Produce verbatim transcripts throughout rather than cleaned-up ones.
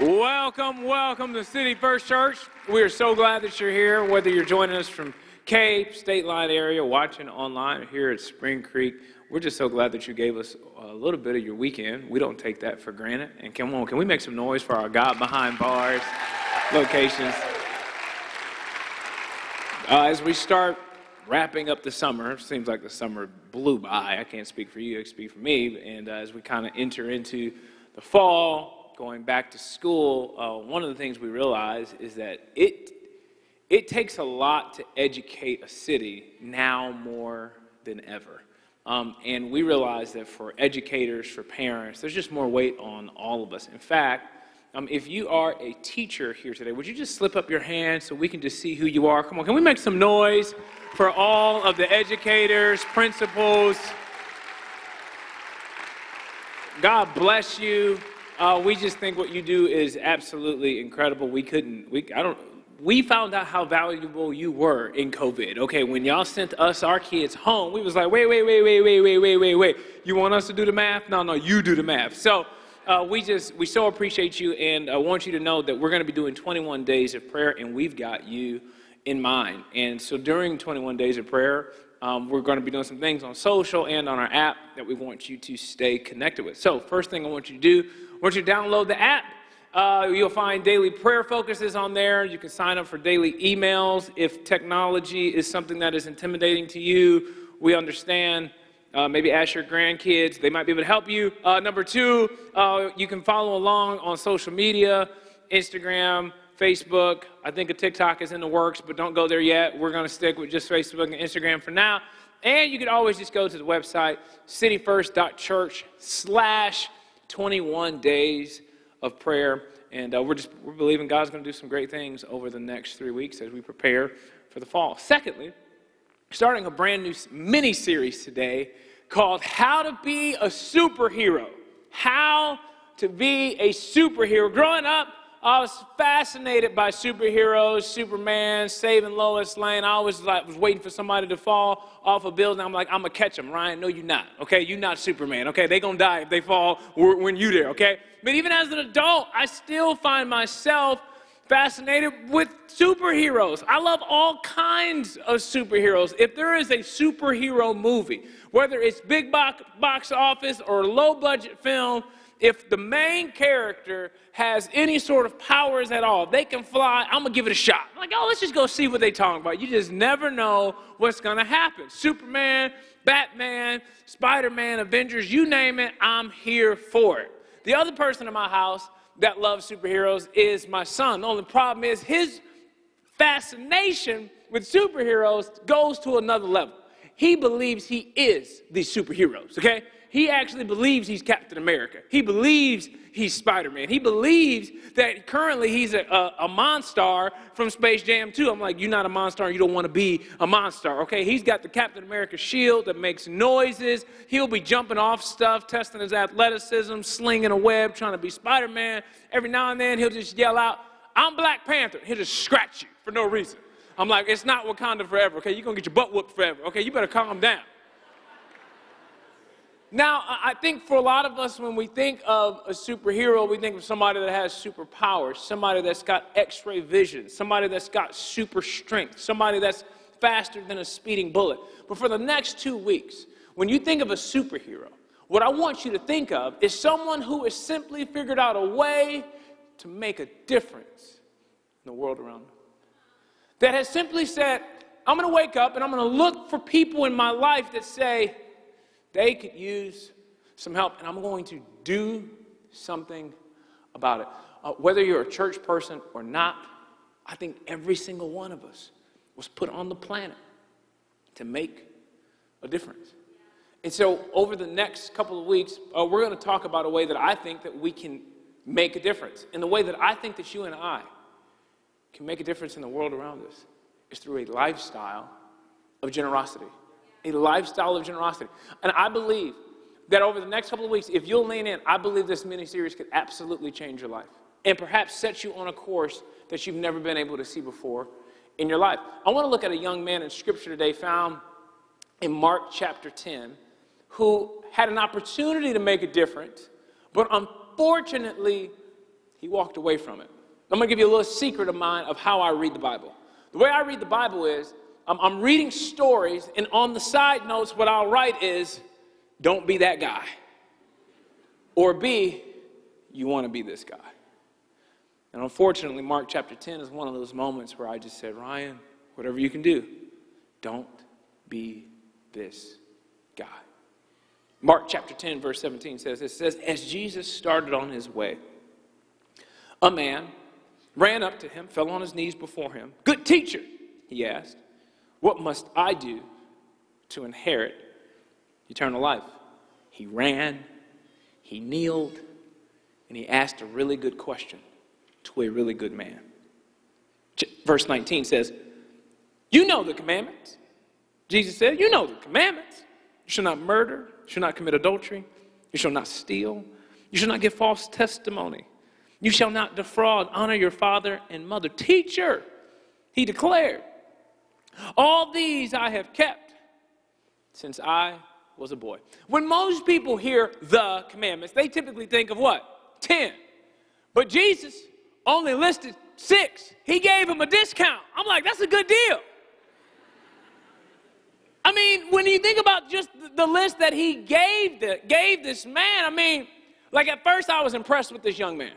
Welcome, welcome to City First Church. We are so glad that you're here, whether you're joining us from Cape, Stateline area, watching online, or here at Spring Creek. We're just so glad that you gave us a little bit of your weekend. We don't take that for granted. And come on, can we make some noise for our God Behind Bars locations? Uh, as we start wrapping up the summer, it seems like the summer blew by. I can't speak for you, I speak for me. And uh, as we kind of enter into the fall, going back to school, uh, one of the things we realize is that it it takes a lot to educate a city now more than ever. Um, and we realize that for educators, for parents, there's just more weight on all of us. In fact, um, if you are a teacher here today, would you just slip up your hand so we can just see who you are? Come on, can we make some noise for all of the educators, principals? God bless you. Uh, we just think what you do is absolutely incredible. We couldn't, we, I don't, we found out how valuable you were in COVID. Okay, when y'all sent us, our kids home, we was like, wait, wait, wait, wait, wait, wait, wait, wait, wait. You want us to do the math? No, no, you do the math. So uh, we just, we so appreciate you, and I want you to know that we're going to be doing twenty-one days of prayer, and we've got you in mind. And so during twenty-one days of prayer, Um, we're going to be doing some things on social and on our app that we want you to stay connected with. So first thing I want you to do, I want you to download the app. Uh, you'll find daily prayer focuses on there. You can sign up for daily emails. If technology is something that is intimidating to you, we understand. Uh, maybe ask your grandkids. They might be able to help you. Uh, number two, uh, you can follow along on social media, Instagram, Facebook. I think a TikTok is in the works, but don't go there yet. We're going to stick with just Facebook and Instagram for now. And you can always just go to the website, cityfirst dot church slash twenty-one days of prayer. And uh, we're just we're believing God's going to do some great things over the next three weeks as we prepare for the fall. Secondly, starting a brand new mini-series today called How to Be a Superhero. How to Be a Superhero. Growing up, I was fascinated by superheroes, Superman, saving Lois Lane. I always like, was waiting for somebody to fall off a building. I'm like, I'm going to catch them. Ryan, no, you're not. Okay, you're not Superman. Okay, they're going to die if they fall when you're there, okay? But even as an adult, I still find myself fascinated with superheroes. I love all kinds of superheroes. If there is a superhero movie, whether it's big box office or low-budget film, if the main character has any sort of powers at all, they can fly, I'm going to give it a shot. I'm like, oh, let's just go see what they're talking about. You just never know what's going to happen. Superman, Batman, Spider-Man, Avengers, you name it, I'm here for it. The other person in my house that loves superheroes is my son. The only problem is his fascination with superheroes goes to another level. He believes he is the superheroes, okay? He actually believes he's Captain America. He believes he's Spider-Man. He believes that currently he's a, a, a Monstar from Space Jam two. I'm like, you're not a Monstar. You don't want to be a Monstar. Okay, he's got the Captain America shield that makes noises. He'll be jumping off stuff, testing his athleticism, slinging a web, trying to be Spider-Man. Every now and then he'll just yell out, I'm Black Panther. He'll just scratch you for no reason. I'm like, it's not Wakanda forever. Okay, you're going to get your butt whooped forever. Okay, you better calm down. Now, I think for a lot of us, when we think of a superhero, we think of somebody that has superpowers, somebody that's got x-ray vision, somebody that's got super strength, somebody that's faster than a speeding bullet. But for the next two weeks, when you think of a superhero, what I want you to think of is someone who has simply figured out a way to make a difference in the world around them. That has simply said, I'm going to wake up and I'm going to look for people in my life that say, they could use some help, and I'm going to do something about it. Uh, whether you're a church person or not, I think every single one of us was put on the planet to make a difference. And so over the next couple of weeks, uh, we're going to talk about a way that I think that we can make a difference. And the way that I think that you and I can make a difference in the world around us is through a lifestyle of generosity. A lifestyle of generosity. And I believe that over the next couple of weeks, if you'll lean in, I believe this mini-series could absolutely change your life and perhaps set you on a course that you've never been able to see before in your life. I want to look at a young man in Scripture today found in Mark chapter ten who had an opportunity to make a difference, but unfortunately He walked away from it. I'm going to give you a little secret of mine of how I read the Bible. The way I read the Bible is I'm, I'm reading stories, and on the side notes, what I'll write is, don't be that guy. Or B, you want to be this guy. And unfortunately, Mark chapter ten is one of those moments where I just said, Ryan, whatever you can do, don't be this guy. Mark chapter ten, verse seventeen says, it says, as Jesus started on his way, a man ran up to him, fell on his knees before him. Good teacher, he asked, what must I do to inherit eternal life? He ran, he kneeled, and he asked a really good question to a really good man. Verse nineteen says, you know the commandments. Jesus said, you know the commandments. You shall not murder. You shall not commit adultery. You shall not steal. You shall not give false testimony. You shall not defraud. Honor your father and mother. Teacher, he declared, all these I have kept since I was a boy. When most people hear the commandments, they typically think of what? Ten. But Jesus only listed six. He gave him a discount. I'm like, that's a good deal. I mean, when you think about just the list that he gave, the, gave this man, I mean, like at first I was impressed with this young man.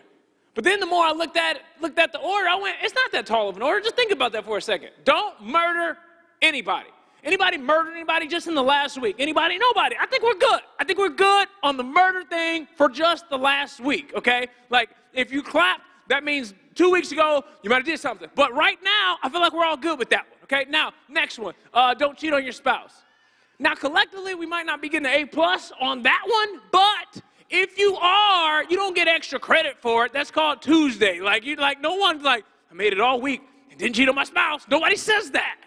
But then the more I looked at, looked at the order, I went, it's not that tall of an order. Just think about that for a second. Don't murder anybody. Anybody murdered anybody just in the last week? Anybody? Nobody. I think we're good. I think we're good on the murder thing for just the last week, okay? Like, if you clap, that means two weeks ago, you might have did something. But right now, I feel like we're all good with that one, okay? Now, next one, uh, don't cheat on your spouse. Now, collectively, we might not be getting an A-plus on that one, but if you are, you don't get extra credit for it. That's called Tuesday. Like, you like, no one's like, I made it all week and didn't cheat on my spouse. Nobody says that.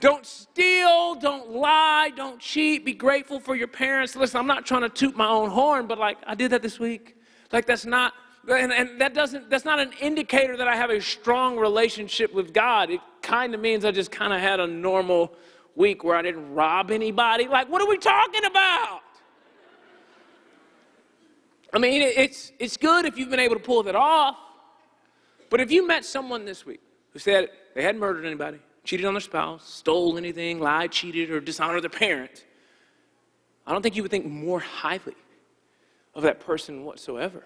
Don't steal, don't lie, don't cheat. Be grateful for your parents. Listen, I'm not trying to toot my own horn, but like, I did that this week. Like, that's not, and, and that doesn't, that's not an indicator that I have a strong relationship with God. It kind of means I just kind of had a normal week where I didn't rob anybody. Like, what are we talking about? I mean, it's, it's good if you've been able to pull that off, but if you met someone this week who said they hadn't murdered anybody, cheated on their spouse, stole anything, lied, cheated, or dishonored their parent, I don't think you would think more highly of that person whatsoever.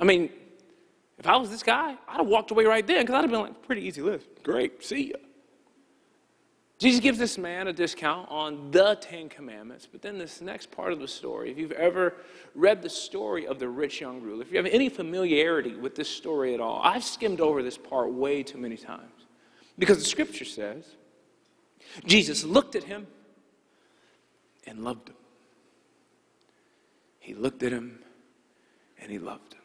I mean, if I was this guy, I'd have walked away right then because I'd have been like, pretty easy list. Great, see ya. Jesus gives this man a discount on the Ten Commandments, but then this next part of the story, if you've ever read the story of the rich young ruler, if you have any familiarity with this story at all, I've skimmed over this part way too many times because the scripture says, Jesus looked at him and loved him. He looked at him and he loved him.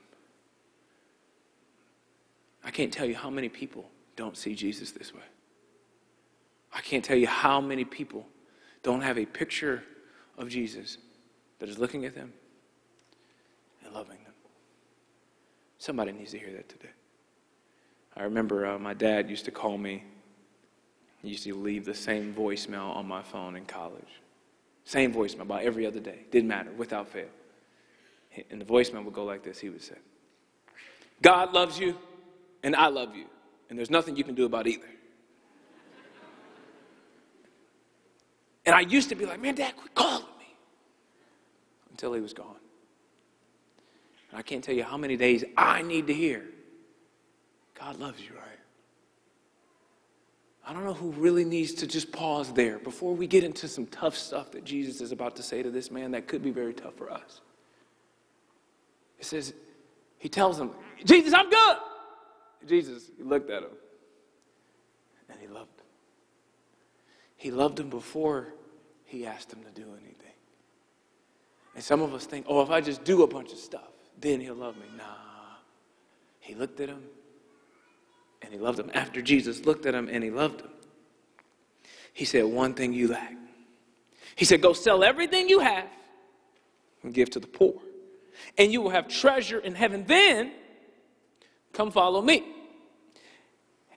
I can't tell you how many people don't see Jesus this way. I can't tell you how many people don't have a picture of Jesus that is looking at them and loving them. Somebody needs to hear that today. I remember uh, my dad used to call me. He used to leave the same voicemail on my phone in college. Same voicemail, about every other day. Didn't matter, without fail. And the voicemail would go like this. He would say, God loves you, and I love you. And there's nothing you can do about either. And I used to be like, man, Dad, quit calling me. Until he was gone. And I can't tell you how many days I need to hear, God loves you, right? I don't know who really needs to just pause there before we get into some tough stuff that Jesus is about to say to this man that could be very tough for us. It says, he tells him, Jesus, I'm good. Jesus, he looked at him, and he loved him. He loved him before he asked him to do anything. And some of us think, oh, if I just do a bunch of stuff, then he'll love me. Nah. He looked at him, and he loved him. After Jesus looked at him, and he loved him, he said, one thing you lack. He said, go sell everything you have and give to the poor, and you will have treasure in heaven. Then come follow me.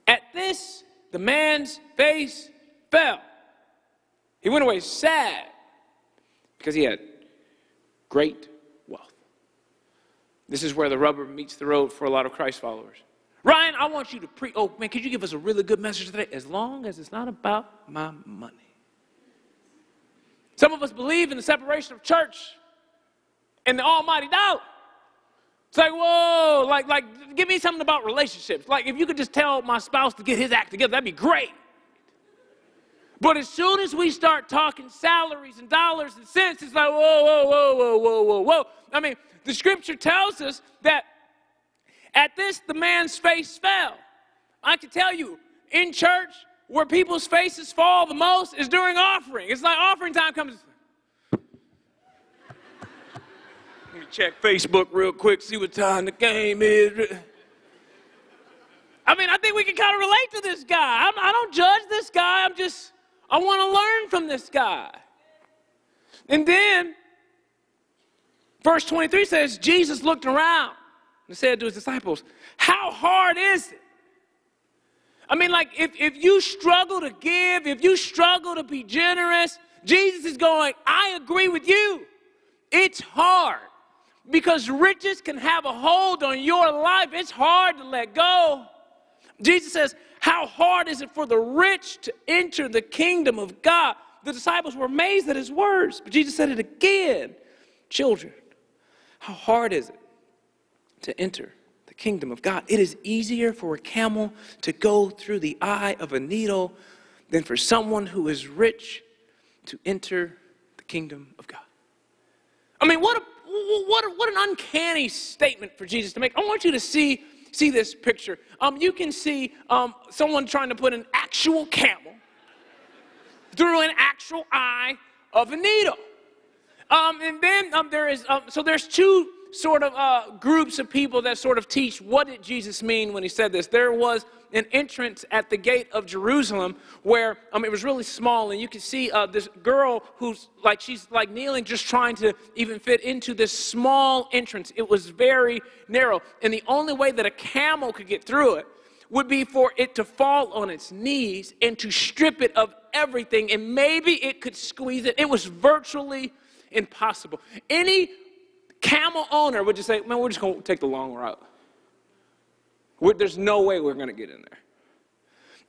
At this, the man's face fell. He went away sad because he had great wealth. This is where the rubber meets the road for a lot of Christ followers. Ryan, I want you to pre... Oh, man, could you give us a really good message today? As long as it's not about my money. Some of us believe in the separation of church and the almighty doubt. It's like, whoa, like, like, give me something about relationships. Like, if you could just tell my spouse to get his act together, that'd be great. But as soon as we start talking salaries and dollars and cents, it's like, whoa, whoa, whoa, whoa, whoa, whoa, whoa. I mean, the scripture tells us that at this, the man's face fell. I can tell you, in church, where people's faces fall the most is during offering. It's like offering time comes. Let me check Facebook real quick, see what time the game is. I mean, I think we can kind of relate to this guy. I'm, I don't judge this guy. I'm just, I want to learn from this guy. And then, verse twenty-three says, Jesus looked around and said to his disciples, how hard is it? I mean, like, if, if you struggle to give, if you struggle to be generous, Jesus is going, I agree with you. It's hard because riches can have a hold on your life. It's hard to let go. Jesus says, how hard is it for the rich to enter the kingdom of God? The disciples were amazed at his words, but Jesus said it again. Children, how hard is it to enter the kingdom of God? It is easier for a camel to go through the eye of a needle than for someone who is rich to enter the kingdom of God. I mean, what a, what a, what an uncanny statement for Jesus to make. I want you to see see this picture. Um, you can see um, someone trying to put an actual camel through an actual eye of a needle. Um, and then um, there is um, so there's two sort of uh, groups of people that sort of teach what did Jesus mean when he said this. There was an entrance at the gate of Jerusalem where um, it was really small, and you can see uh, this girl who's like, she's like kneeling, just trying to even fit into this small entrance. It was very narrow, and the only way that a camel could get through it would be for it to fall on its knees and to strip it of everything, and maybe it could squeeze it. It was virtually impossible. Any camel owner would just say, man, we're just going to take the long route. We're, there's no way we're going to get in there.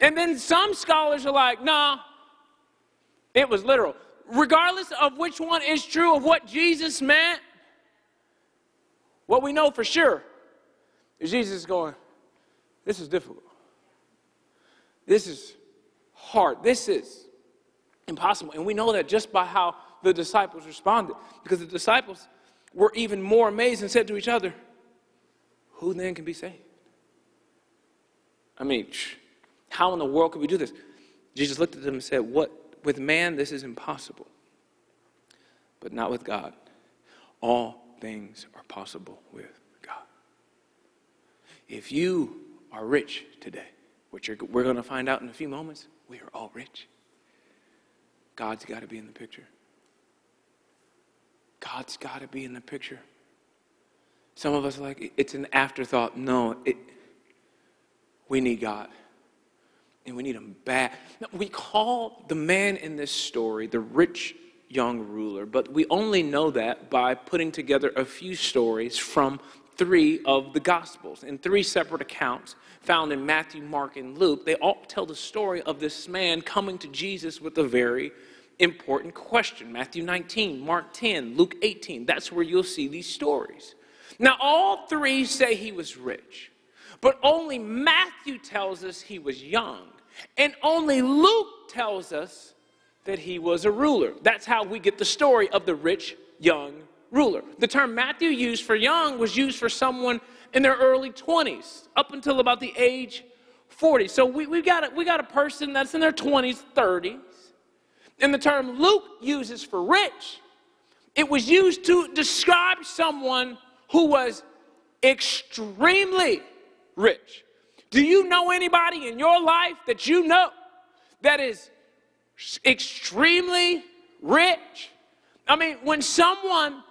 And then some scholars are like, nah, it was literal. Regardless of which one is true of what Jesus meant, what we know for sure is Jesus is going, this is difficult. This is hard. This is impossible. And we know that just by how the disciples responded, because the disciples were even more amazed and said to each other, who then can be saved? I mean, how in the world could we do this? Jesus looked at them and said, what? With man, this is impossible, but not with God. All things are possible with God. If you are rich today, which you're, we're going to find out in a few moments, we are all rich. God's got to be in the picture. God's got to be in the picture. Some of us are like, it's an afterthought. No, it, we need God. And we need him bad. No, we call the man in this story the rich young ruler, but we only know that by putting together a few stories from three of the Gospels. In three separate accounts found in Matthew, Mark, and Luke, they all tell the story of this man coming to Jesus with a very important question. Matthew nineteen, Mark ten, Luke eighteen. That's where you'll see these stories. Now, all three say he was rich, but only Matthew tells us he was young, and only Luke tells us that he was a ruler. That's how we get the story of the rich young ruler. The term Matthew used for young was used for someone in their early twenties, up until about the age forty. So we, we got a, we got a person that's in their twenties, thirties. And the term Luke uses for rich, it was used to describe someone who was extremely rich. Do you know anybody in your life that you know that is extremely rich? I mean, when someone,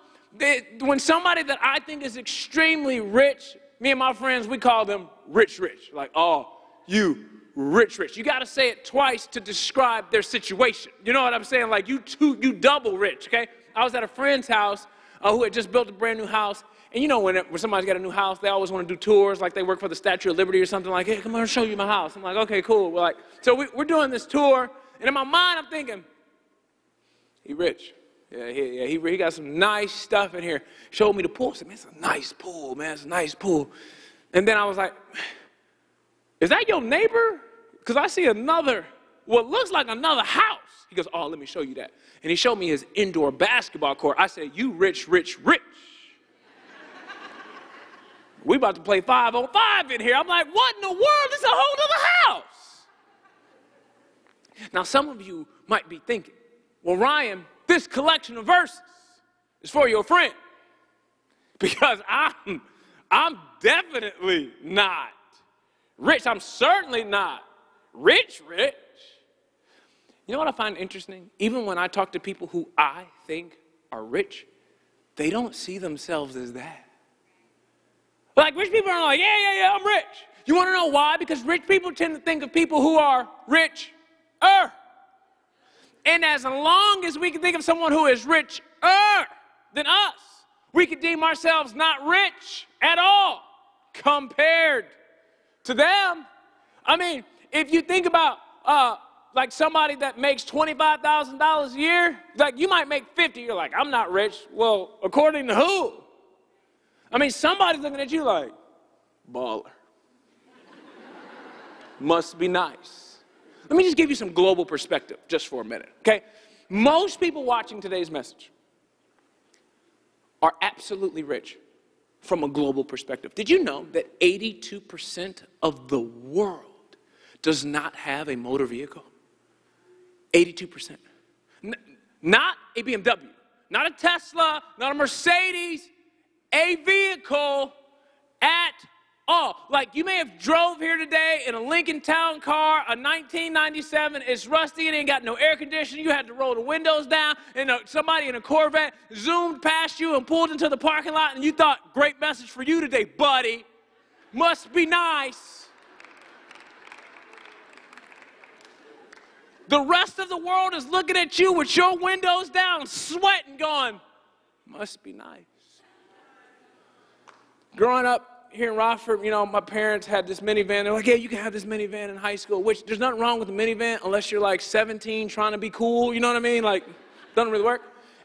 when somebody that I think is extremely rich, me and my friends, we call them rich, rich. Like, oh, you Rich, rich. You got to say it twice to describe their situation. You know what I'm saying? Like, you two, you double rich, okay? I was at a friend's house uh, who had just built a brand new house, And you know, when, it, when somebody's got a new house, they always want to do tours, like they work for the Statue of Liberty or something, like, hey, come on, I'll show you my house. I'm like, okay, cool. We're like, so we, we're doing this tour, and in my mind, I'm thinking, he rich. Yeah, he, yeah, he, he got some nice stuff in here. Showed me the pool. I said, man, it's a nice pool, man. It's a nice pool. And then I was like, is that your neighbor? Because I see another, what looks like another house. He goes, oh, let me show you that. And he showed me his indoor basketball court. I said, you rich, rich, rich. We about to play five on five in here. I'm like, what in the world? This is a whole nother house. Now, some of you might be thinking, well, Ryan, this collection of verses is for your friend. Because I'm, I'm definitely not rich. I'm certainly not rich, rich. You know what I find interesting? Even when I talk to people who I think are rich, they don't see themselves as that. Like, rich people are like, yeah, yeah, yeah, I'm rich. You want to know why? Because rich people tend to think of people who are richer. And as long as we can think of someone who is richer than us, we can deem ourselves not rich at all compared to them. I mean, if you think about, uh, like, somebody that makes twenty-five thousand dollars a year, like, you might make fifty. You're like, I'm not rich. Well, according to who? I mean, somebody's looking at you like, baller. Must be nice. Let me just give you some global perspective just for a minute, okay? Most people watching today's message are absolutely rich from a global perspective. Did you know that eighty-two percent of the world does not have a motor vehicle? eighty-two percent. N- not a B M W, not a Tesla, not a Mercedes, a vehicle at all. Like, you may have drove here today in a Lincoln Town car, a nineteen ninety-seven. It's rusty. It ain't got no air conditioning. You had to roll the windows down, and a, somebody in a Corvette zoomed past you and pulled into the parking lot, and you thought, great message for you today, buddy. Must be nice. The rest of the world is looking at you with your windows down, sweating, going, must be nice. Growing up here in Rockford, you know, my parents had this minivan. They're like, yeah, you can have this minivan in high school, which there's nothing wrong with a minivan unless you're like seventeen trying to be cool. You know what I mean? Like, doesn't really work.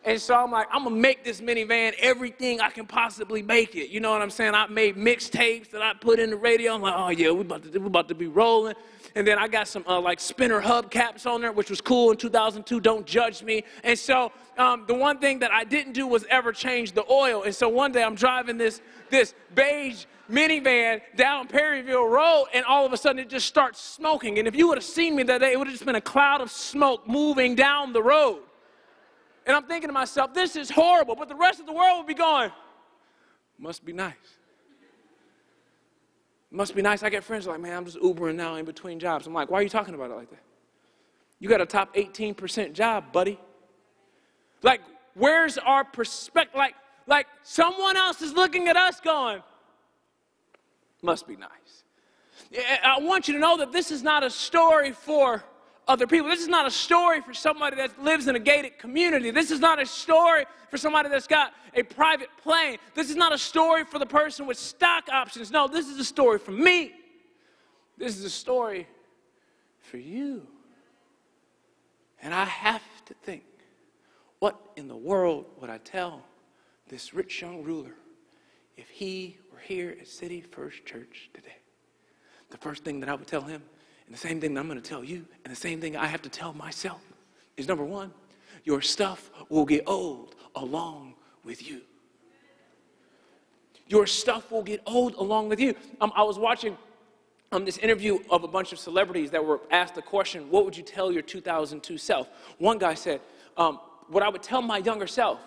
And so I'm like, I'm going to make this minivan everything I can possibly make it. You know what I'm saying? I made mixtapes that I put in the radio. I'm like, oh, yeah, we're about to, we're about to be rolling. And then I got some, uh, like, spinner hubcaps on there, which was cool in two thousand two. Don't judge me. And so um, the one thing that I didn't do was ever change the oil. And so one day I'm driving this, this beige minivan down Perryville Road, and all of a sudden it just starts smoking. And if you would have seen me that day, it would have just been a cloud of smoke moving down the road. And I'm thinking to myself, this is horrible. But the rest of the world would be going, must be nice. Must be nice. I get friends like, man, I'm just Ubering now in between jobs. I'm like, why are you talking about it like that? You got a top eighteen percent job, buddy. Like, where's our perspective? Like, like someone else is looking at us going, must be nice. I want you to know that this is not a story for other people. This is not a story for somebody that lives in a gated community. This is not a story for somebody that's got a private plane. This is not a story for the person with stock options. No, this is a story for me. This is a story for you. And I have to think, what in the world would I tell this rich young ruler if he were here at City First Church today? The first thing that I would tell him, and the same thing that I'm going to tell you, and the same thing I have to tell myself, is number one, your stuff will get old along with you. Your stuff will get old along with you. Um, I was watching um, this interview of a bunch of celebrities that were asked the question, what would you tell your two thousand two self? One guy said, um, what I would tell my younger self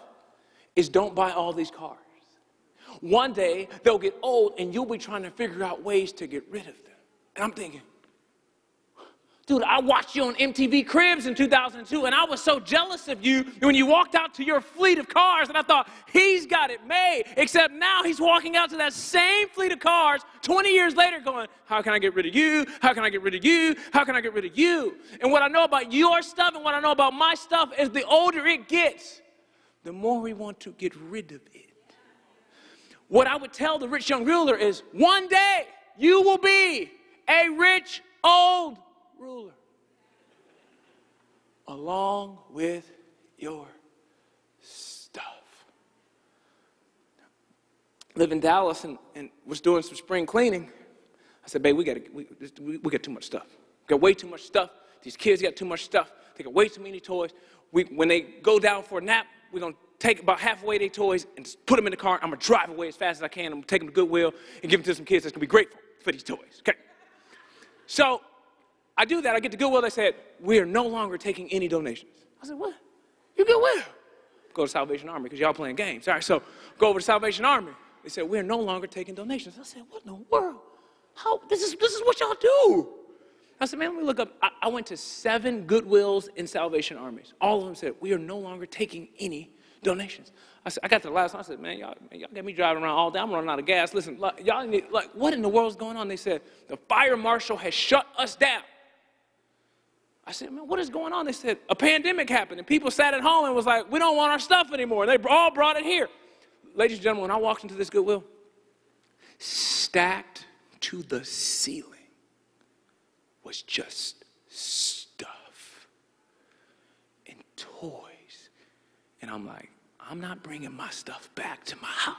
is don't buy all these cars. One day, they'll get old, and you'll be trying to figure out ways to get rid of them. And I'm thinking, dude, I watched you on M T V Cribs in two thousand two, and I was so jealous of you when you walked out to your fleet of cars, and I thought, he's got it made, except now he's walking out to that same fleet of cars twenty years later going, how can I get rid of you? How can I get rid of you? How can I get rid of you? And what I know about your stuff and what I know about my stuff is the older it gets, the more we want to get rid of it. What I would tell the rich young ruler is, one day you will be a rich old ruler along with your stuff. I live in Dallas and, and was doing some spring cleaning. I said, babe, we got we, we, we got too much stuff. We got way too much stuff. These kids got too much stuff. They got way too many toys. We, when they go down for a nap, we're going to take about halfway their toys and just put them in the car. I'm going to drive away as fast as I can. I'm going to take them to Goodwill and give them to some kids that's going to be grateful for these toys. Okay. So I do that. I get to Goodwill. They said, we are no longer taking any donations. I said, what? You Goodwill? Go to Salvation Army because y'all playing games. All right, so go over to Salvation Army. They said, we're no longer taking donations. I said, what in the world? How, this is, this is what y'all do. I said, man, let me look up. I, I went to seven Goodwills and Salvation Armies. All of them said, we are no longer taking any donations. I said, I got to the last one. I said, man, y'all, y'all got me driving around all day. I'm running out of gas. Listen, y'all need, like, what in the world's going on? They said, the fire marshal has shut us down. I said, man, what is going on? They said, a pandemic happened, and people sat at home and was like, we don't want our stuff anymore. And they all brought it here. Ladies and gentlemen, when I walked into this Goodwill, stacked to the ceiling was just stuff and toys. And I'm like, I'm not bringing my stuff back to my house.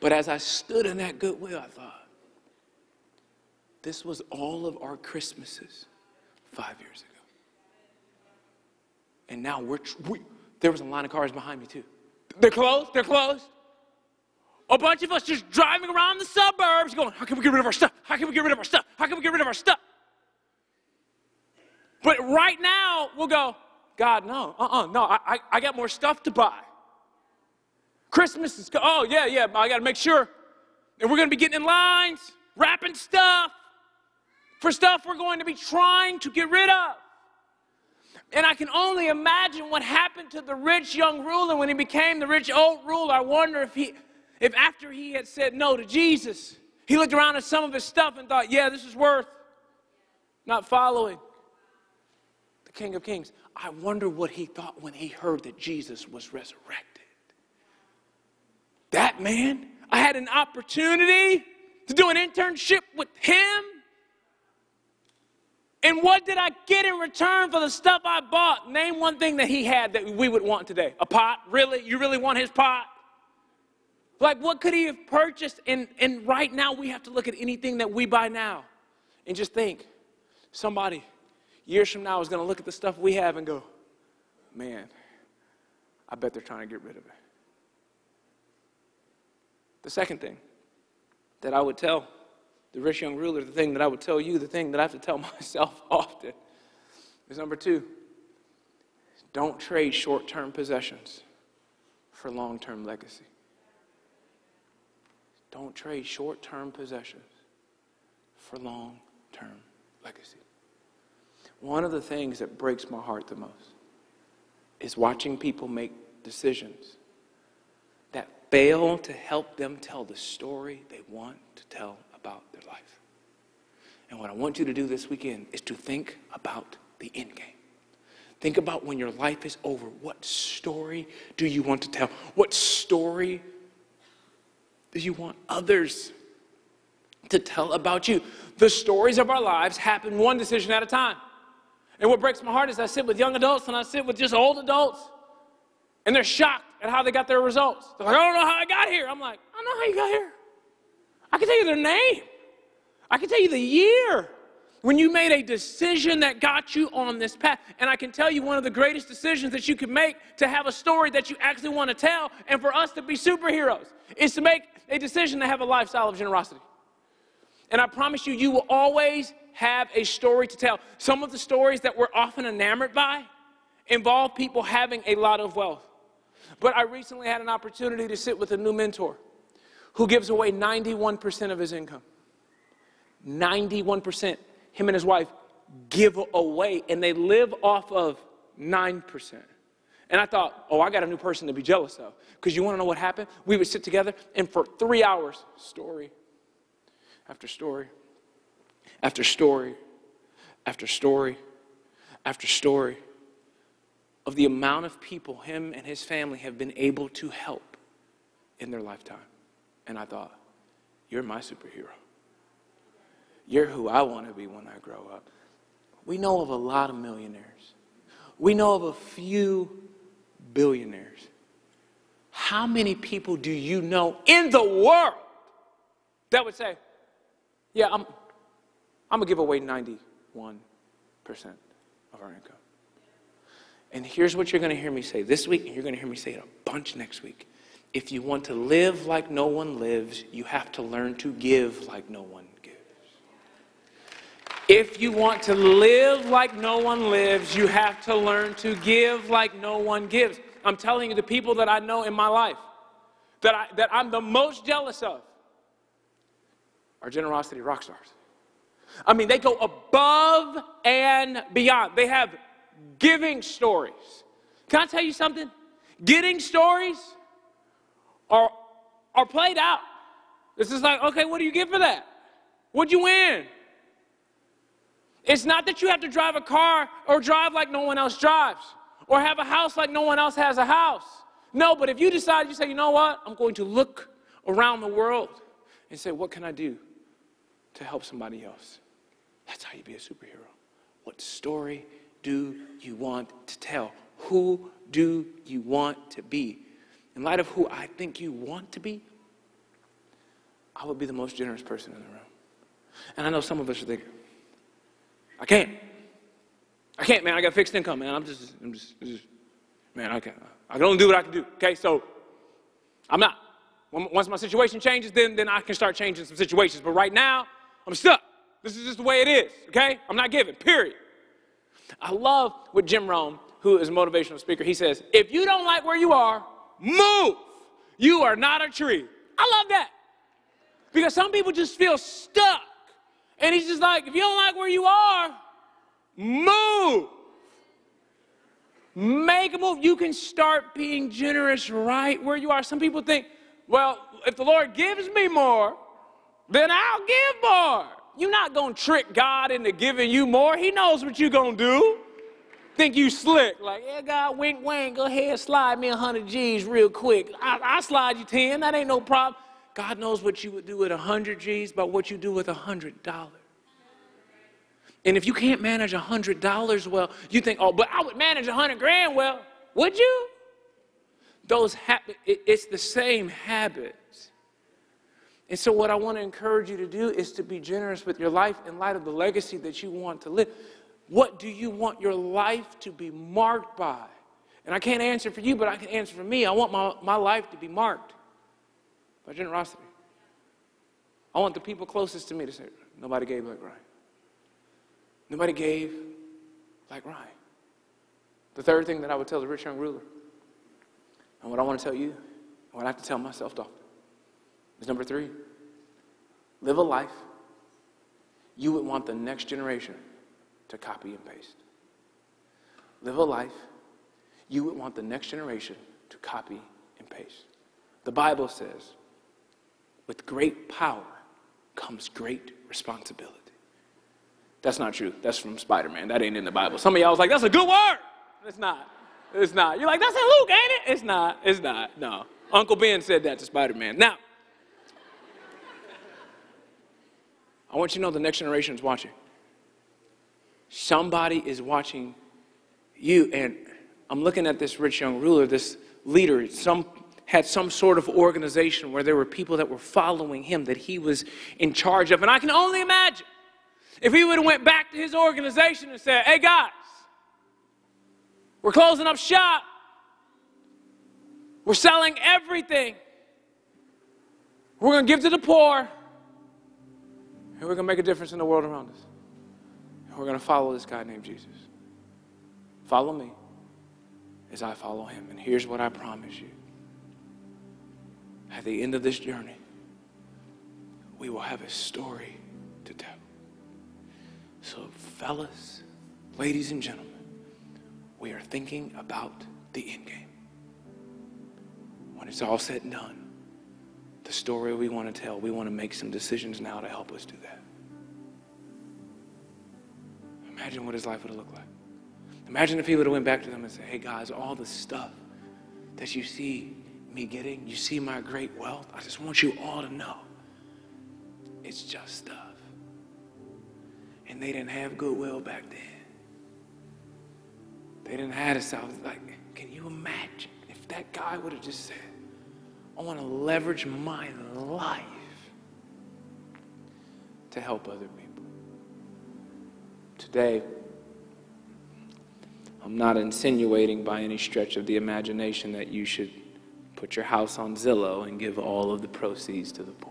But as I stood in that Goodwill, I thought, this was all of our Christmases five years ago. And now we're, tr we, there was a line of cars behind me too. They're closed, they're closed. A bunch of us just driving around the suburbs going, how can we get rid of our stuff? How can we get rid of our stuff? How can we get rid of our stuff? But right now, we'll go, God, no, uh-uh, no, I, I, I got more stuff to buy. Christmas is, oh, yeah, yeah, I got to make sure. And we're going to be getting in lines, wrapping stuff for stuff we're going to be trying to get rid of. And I can only imagine what happened to the rich young ruler when he became the rich old ruler. I wonder if he, if after he had said no to Jesus, he looked around at some of his stuff and thought, yeah, this is worth not following the King of Kings. I wonder what he thought when he heard that Jesus was resurrected. That man, I had an opportunity to do an internship with him. And what did I get in return for the stuff I bought? Name one thing that he had that we would want today. A pot? Really? You really want his pot? Like, what could he have purchased? And, and right now, we have to look at anything that we buy now and just think, somebody years from now is going to look at the stuff we have and go, man, I bet they're trying to get rid of it. The second thing that I would tell the rich young ruler, the thing that I would tell you, the thing that I have to tell myself often, is number two, don't trade short-term possessions for long-term legacy. Don't trade short-term possessions for long-term legacy. One of the things that breaks my heart the most is watching people make decisions that fail to help them tell the story they want to tell about their life. And what I want you to do this weekend is to think about the end game. Think about when your life is over, what story do you want to tell? What story do you want others to tell about you? The stories of our lives happen one decision at a time. And what breaks my heart is I sit with young adults and I sit with just old adults, and they're shocked at how they got their results. They're like, I don't know how I got here. I'm like, I know how you got here. I can tell you their name. I can tell you the year when you made a decision that got you on this path. And I can tell you one of the greatest decisions that you can make to have a story that you actually want to tell and for us to be superheroes is to make a decision to have a lifestyle of generosity. And I promise you, you will always have a story to tell. Some of the stories that we're often enamored by involve people having a lot of wealth. But I recently had an opportunity to sit with a new mentor who gives away ninety-one percent of his income. ninety-one percent. Him and his wife give away, and they live off of nine percent. And I thought, oh, I got a new person to be jealous of. Because you want to know what happened? We would sit together, and for three hours, story after story, after story, after story, after story, of the amount of people him and his family have been able to help in their lifetime. And I thought, you're my superhero. You're who I want to be when I grow up. We know of a lot of millionaires. We know of a few billionaires. How many people do you know in the world that would say, yeah, I'm, I'm going to give away ninety-one percent of our income? And here's what you're going to hear me say this week, and you're going to hear me say it a bunch next week. If you want to live like no one lives, you have to learn to give like no one gives. If you want to live like no one lives, you have to learn to give like no one gives. I'm telling you, the people that I know in my life, that, I, that I'm the most jealous of, are generosity rock stars. I mean, they go above and beyond. They have giving stories. Can I tell you something? Getting stories are, are played out. This is like, okay, what do you get for that? What'd you win? It's not that you have to drive a car or drive like no one else drives or have a house like no one else has a house. No, but if you decide, you say, you know what? I'm going to look around the world and say, what can I do to help somebody else? That's how you be a superhero. What story do you want to tell? Who do you want to be? In light of who I think you want to be, I would be the most generous person in the room. And I know some of us are thinking, I can't. I can't, man. I got fixed income, man. I'm just, I'm just, just man, I can't. I can only do what I can do, okay? So I'm not. Once my situation changes, then, then I can start changing some situations. But right now, I'm stuck. This is just the way it is, okay? I'm not giving, period. I love what Jim Rohn, who is a motivational speaker, he says, if you don't like where you are, move. You are not a tree. I love that. Because some people just feel stuck. And he's just like, if you don't like where you are, move. Make a move. You can start being generous right where you are. Some people think, well, if the Lord gives me more, then I'll give more. You're not going to trick God into giving you more. He knows what you're going to do. Think you slick. Like, yeah, God, wink, wink, go ahead, slide me one hundred G's real quick. I, I slide you ten. That ain't no problem. God knows what you would do with one hundred G's, but what you do with one hundred dollars. And if you can't manage one hundred dollars well, you think, oh, but I would manage one hundred grand well. Would you? Those habits, it's the same habits. And so what I want to encourage you to do is to be generous with your life in light of the legacy that you want to live. What do you want your life to be marked by? And I can't answer for you, but I can answer for me. I want my, my life to be marked by generosity. I want the people closest to me to say, nobody gave like Ryan. Nobody gave like Ryan. The third thing that I would tell the rich young ruler, and what I want to tell you, what I have to tell myself often, is number three, live a life you would want the next generation to copy and paste. Live a life you would want the next generation to copy and paste. The Bible says, with great power comes great responsibility. That's not true. That's from Spider-Man. That ain't in the Bible. Some of y'all was like, that's a good word. It's not. It's not. You're like, that's in Luke, ain't it? It's not. It's not. No. Uncle Ben said that to Spider-Man. Now, I want you to know the next generation is watching. Somebody is watching you. And I'm looking at this rich young ruler, this leader, some had some sort of organization where there were people that were following him that he was in charge of. And I can only imagine if he would have went back to his organization and said, hey, guys, we're closing up shop. We're selling everything. We're going to give to the poor. And we're going to make a difference in the world around us. And we're going to follow this guy named Jesus. Follow me as I follow him. And here's what I promise you. At the end of this journey, we will have a story to tell. So, fellas, ladies and gentlemen, we are thinking about the end game. When it's all said and done, the story we want to tell, we want to make some decisions now to help us do that. Imagine what his life would have looked like. Imagine if he would have went back to them and said, hey guys, all the stuff that you see me getting, you see my great wealth, I just want you all to know it's just stuff. And they didn't have Goodwill back then. They didn't have it. So I was like, can you imagine if that guy would have just said, I want to leverage my life to help other people. Today, I'm not insinuating by any stretch of the imagination that you should put your house on Zillow and give all of the proceeds to the poor.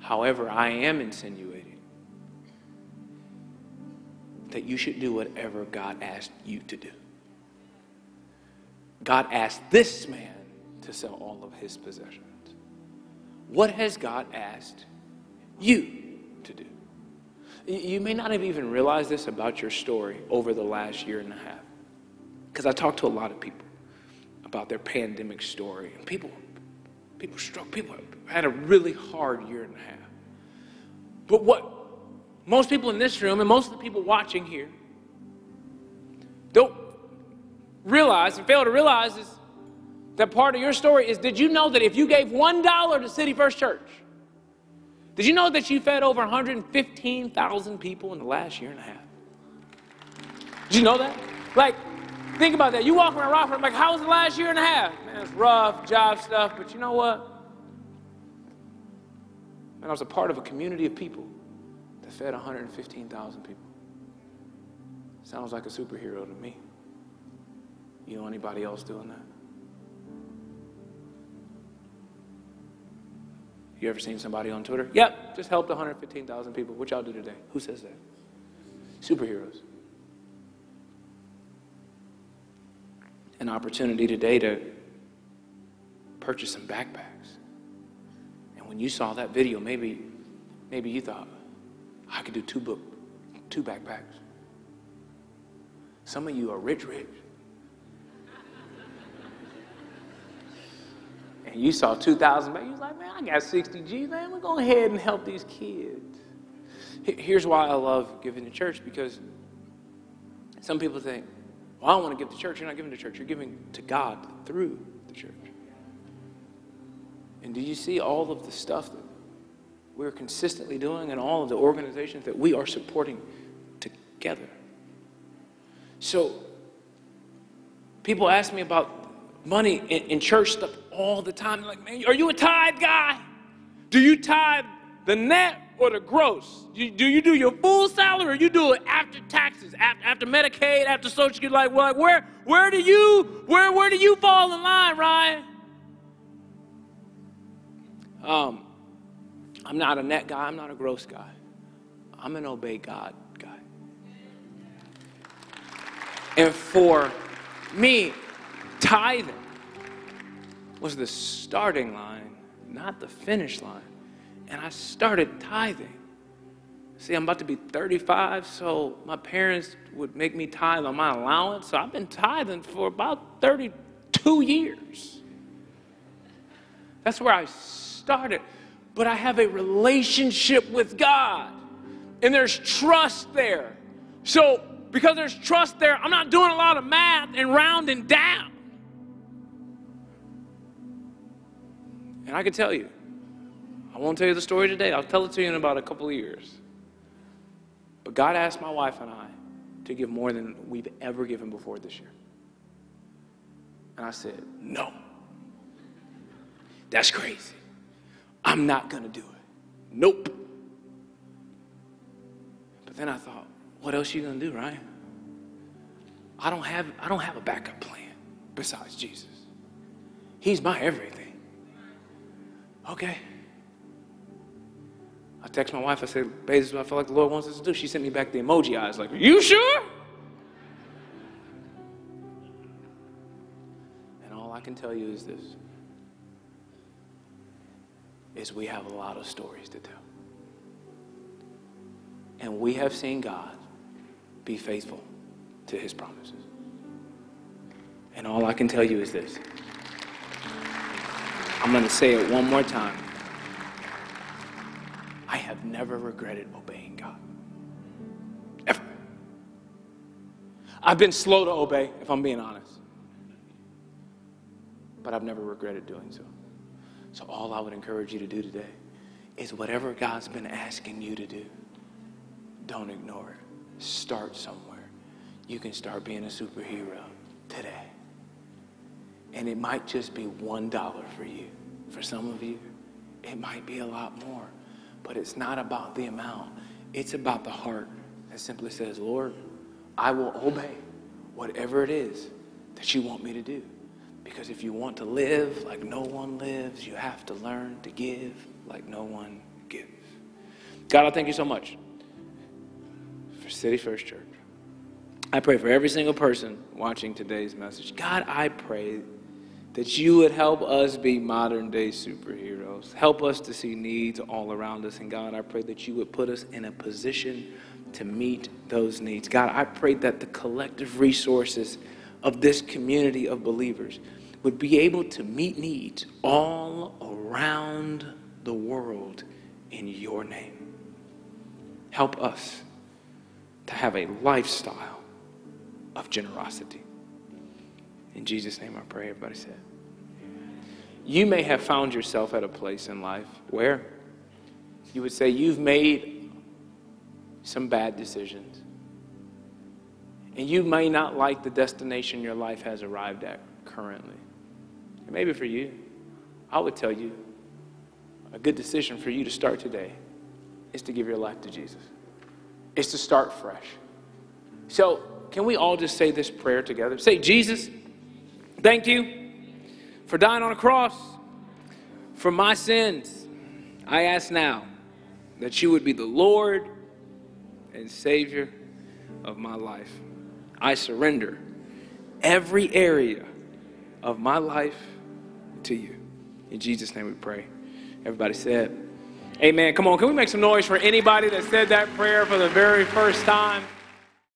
However, I am insinuating that you should do whatever God asked you to do. God asked this man to sell all of his possessions. What has God asked you to do? You may not have even realized this about your story over the last year and a half, because I talked to a lot of people about their pandemic story, and people, people struck, people had a really hard year and a half. But what most people in this room and most of the people watching here don't realize and fail to realize is that part of your story is, did you know that if you gave one dollar to City First Church, did you know that you fed over one hundred fifteen thousand people in the last year and a half? Did you know that? Like, think about that. You walk around Rockford, I'm like, how was the last year and a half? Man, it's rough, job stuff, but you know what? Man, I was a part of a community of people that fed one hundred fifteen thousand people. Sounds like a superhero to me. You know anybody else doing that? You ever seen somebody on Twitter? Yep, just helped one hundred fifteen thousand people. What y'all do today? Who says that? Superheroes. An opportunity today to purchase some backpacks. And when you saw that video, maybe, maybe you thought, I could do two book, two backpacks. Some of you are rich, rich. And you saw two thousand, you was like, man, I got sixty G's, man, we're going to go ahead and help these kids. Here's why I love giving to church, because some people think, well, I don't want to give to church. You're not giving to church. You're giving to God through the church. And do you see all of the stuff that we're consistently doing and all of the organizations that we are supporting together? So people ask me about money in, in church stuff all the time. They're like, man, are you a tithe guy? Do you tithe the net or the gross? You, do you do your full salary, or you do it after taxes, after, after Medicaid, after Social Security? Like, like where, where do you, where, where do you fall in line, Ryan? Um, I'm not a net guy. I'm not a gross guy. I'm an obey God guy. And for me, tithing was the starting line, not the finish line. And I started tithing. See, I'm about to be thirty-five, so my parents would make me tithe on my allowance. So I've been tithing for about thirty-two years. That's where I started. But I have a relationship with God, and there's trust there. So because there's trust there, I'm not doing a lot of math and rounding down. And I can tell you, I won't tell you the story today. I'll tell it to you in about a couple of years. But God asked my wife and I to give more than we've ever given before this year. And I said, no. That's crazy. I'm not going to do it. Nope. But then I thought, what else are you going to do, Ryan? I don't have, I don't have a backup plan besides Jesus. He's my everything. Okay. I text my wife. I said, babe, this is what I feel like the Lord wants us to do. She sent me back the emoji eyes like, are you sure? And all I can tell you is this, is we have a lot of stories to tell. And we have seen God be faithful to his promises. And all I can tell you is this. I'm going to say it one more time. I have never regretted obeying God. Ever. I've been slow to obey, if I'm being honest. But I've never regretted doing so. So all I would encourage you to do today is whatever God's been asking you to do, don't ignore it. Start somewhere. You can start being a superhero today. And it might just be one dollar for you. For some of you, it might be a lot more. But it's not about the amount. It's about the heart that simply says, Lord, I will obey whatever it is that you want me to do. Because if you want to live like no one lives, you have to learn to give like no one gives. God, I thank you so much for City First Church. I pray for every single person watching today's message. God, I pray that you would help us be modern-day superheroes. Help us to see needs all around us. And God, I pray that you would put us in a position to meet those needs. God, I pray that the collective resources of this community of believers would be able to meet needs all around the world in your name. Help us to have a lifestyle of generosity. In Jesus' name I pray, everybody said. You may have found yourself at a place in life where you would say you've made some bad decisions. And you may not like the destination your life has arrived at currently. And maybe for you, I would tell you, a good decision for you to start today is to give your life to Jesus. It's to start fresh. So can we all just say this prayer together? Say, Jesus, thank you for dying on a cross for my sins. I ask now that you would be the Lord and Savior of my life. I surrender every area of my life to you. In Jesus' name we pray. Everybody said, amen. Come on, can we make some noise for anybody that said that prayer for the very first time?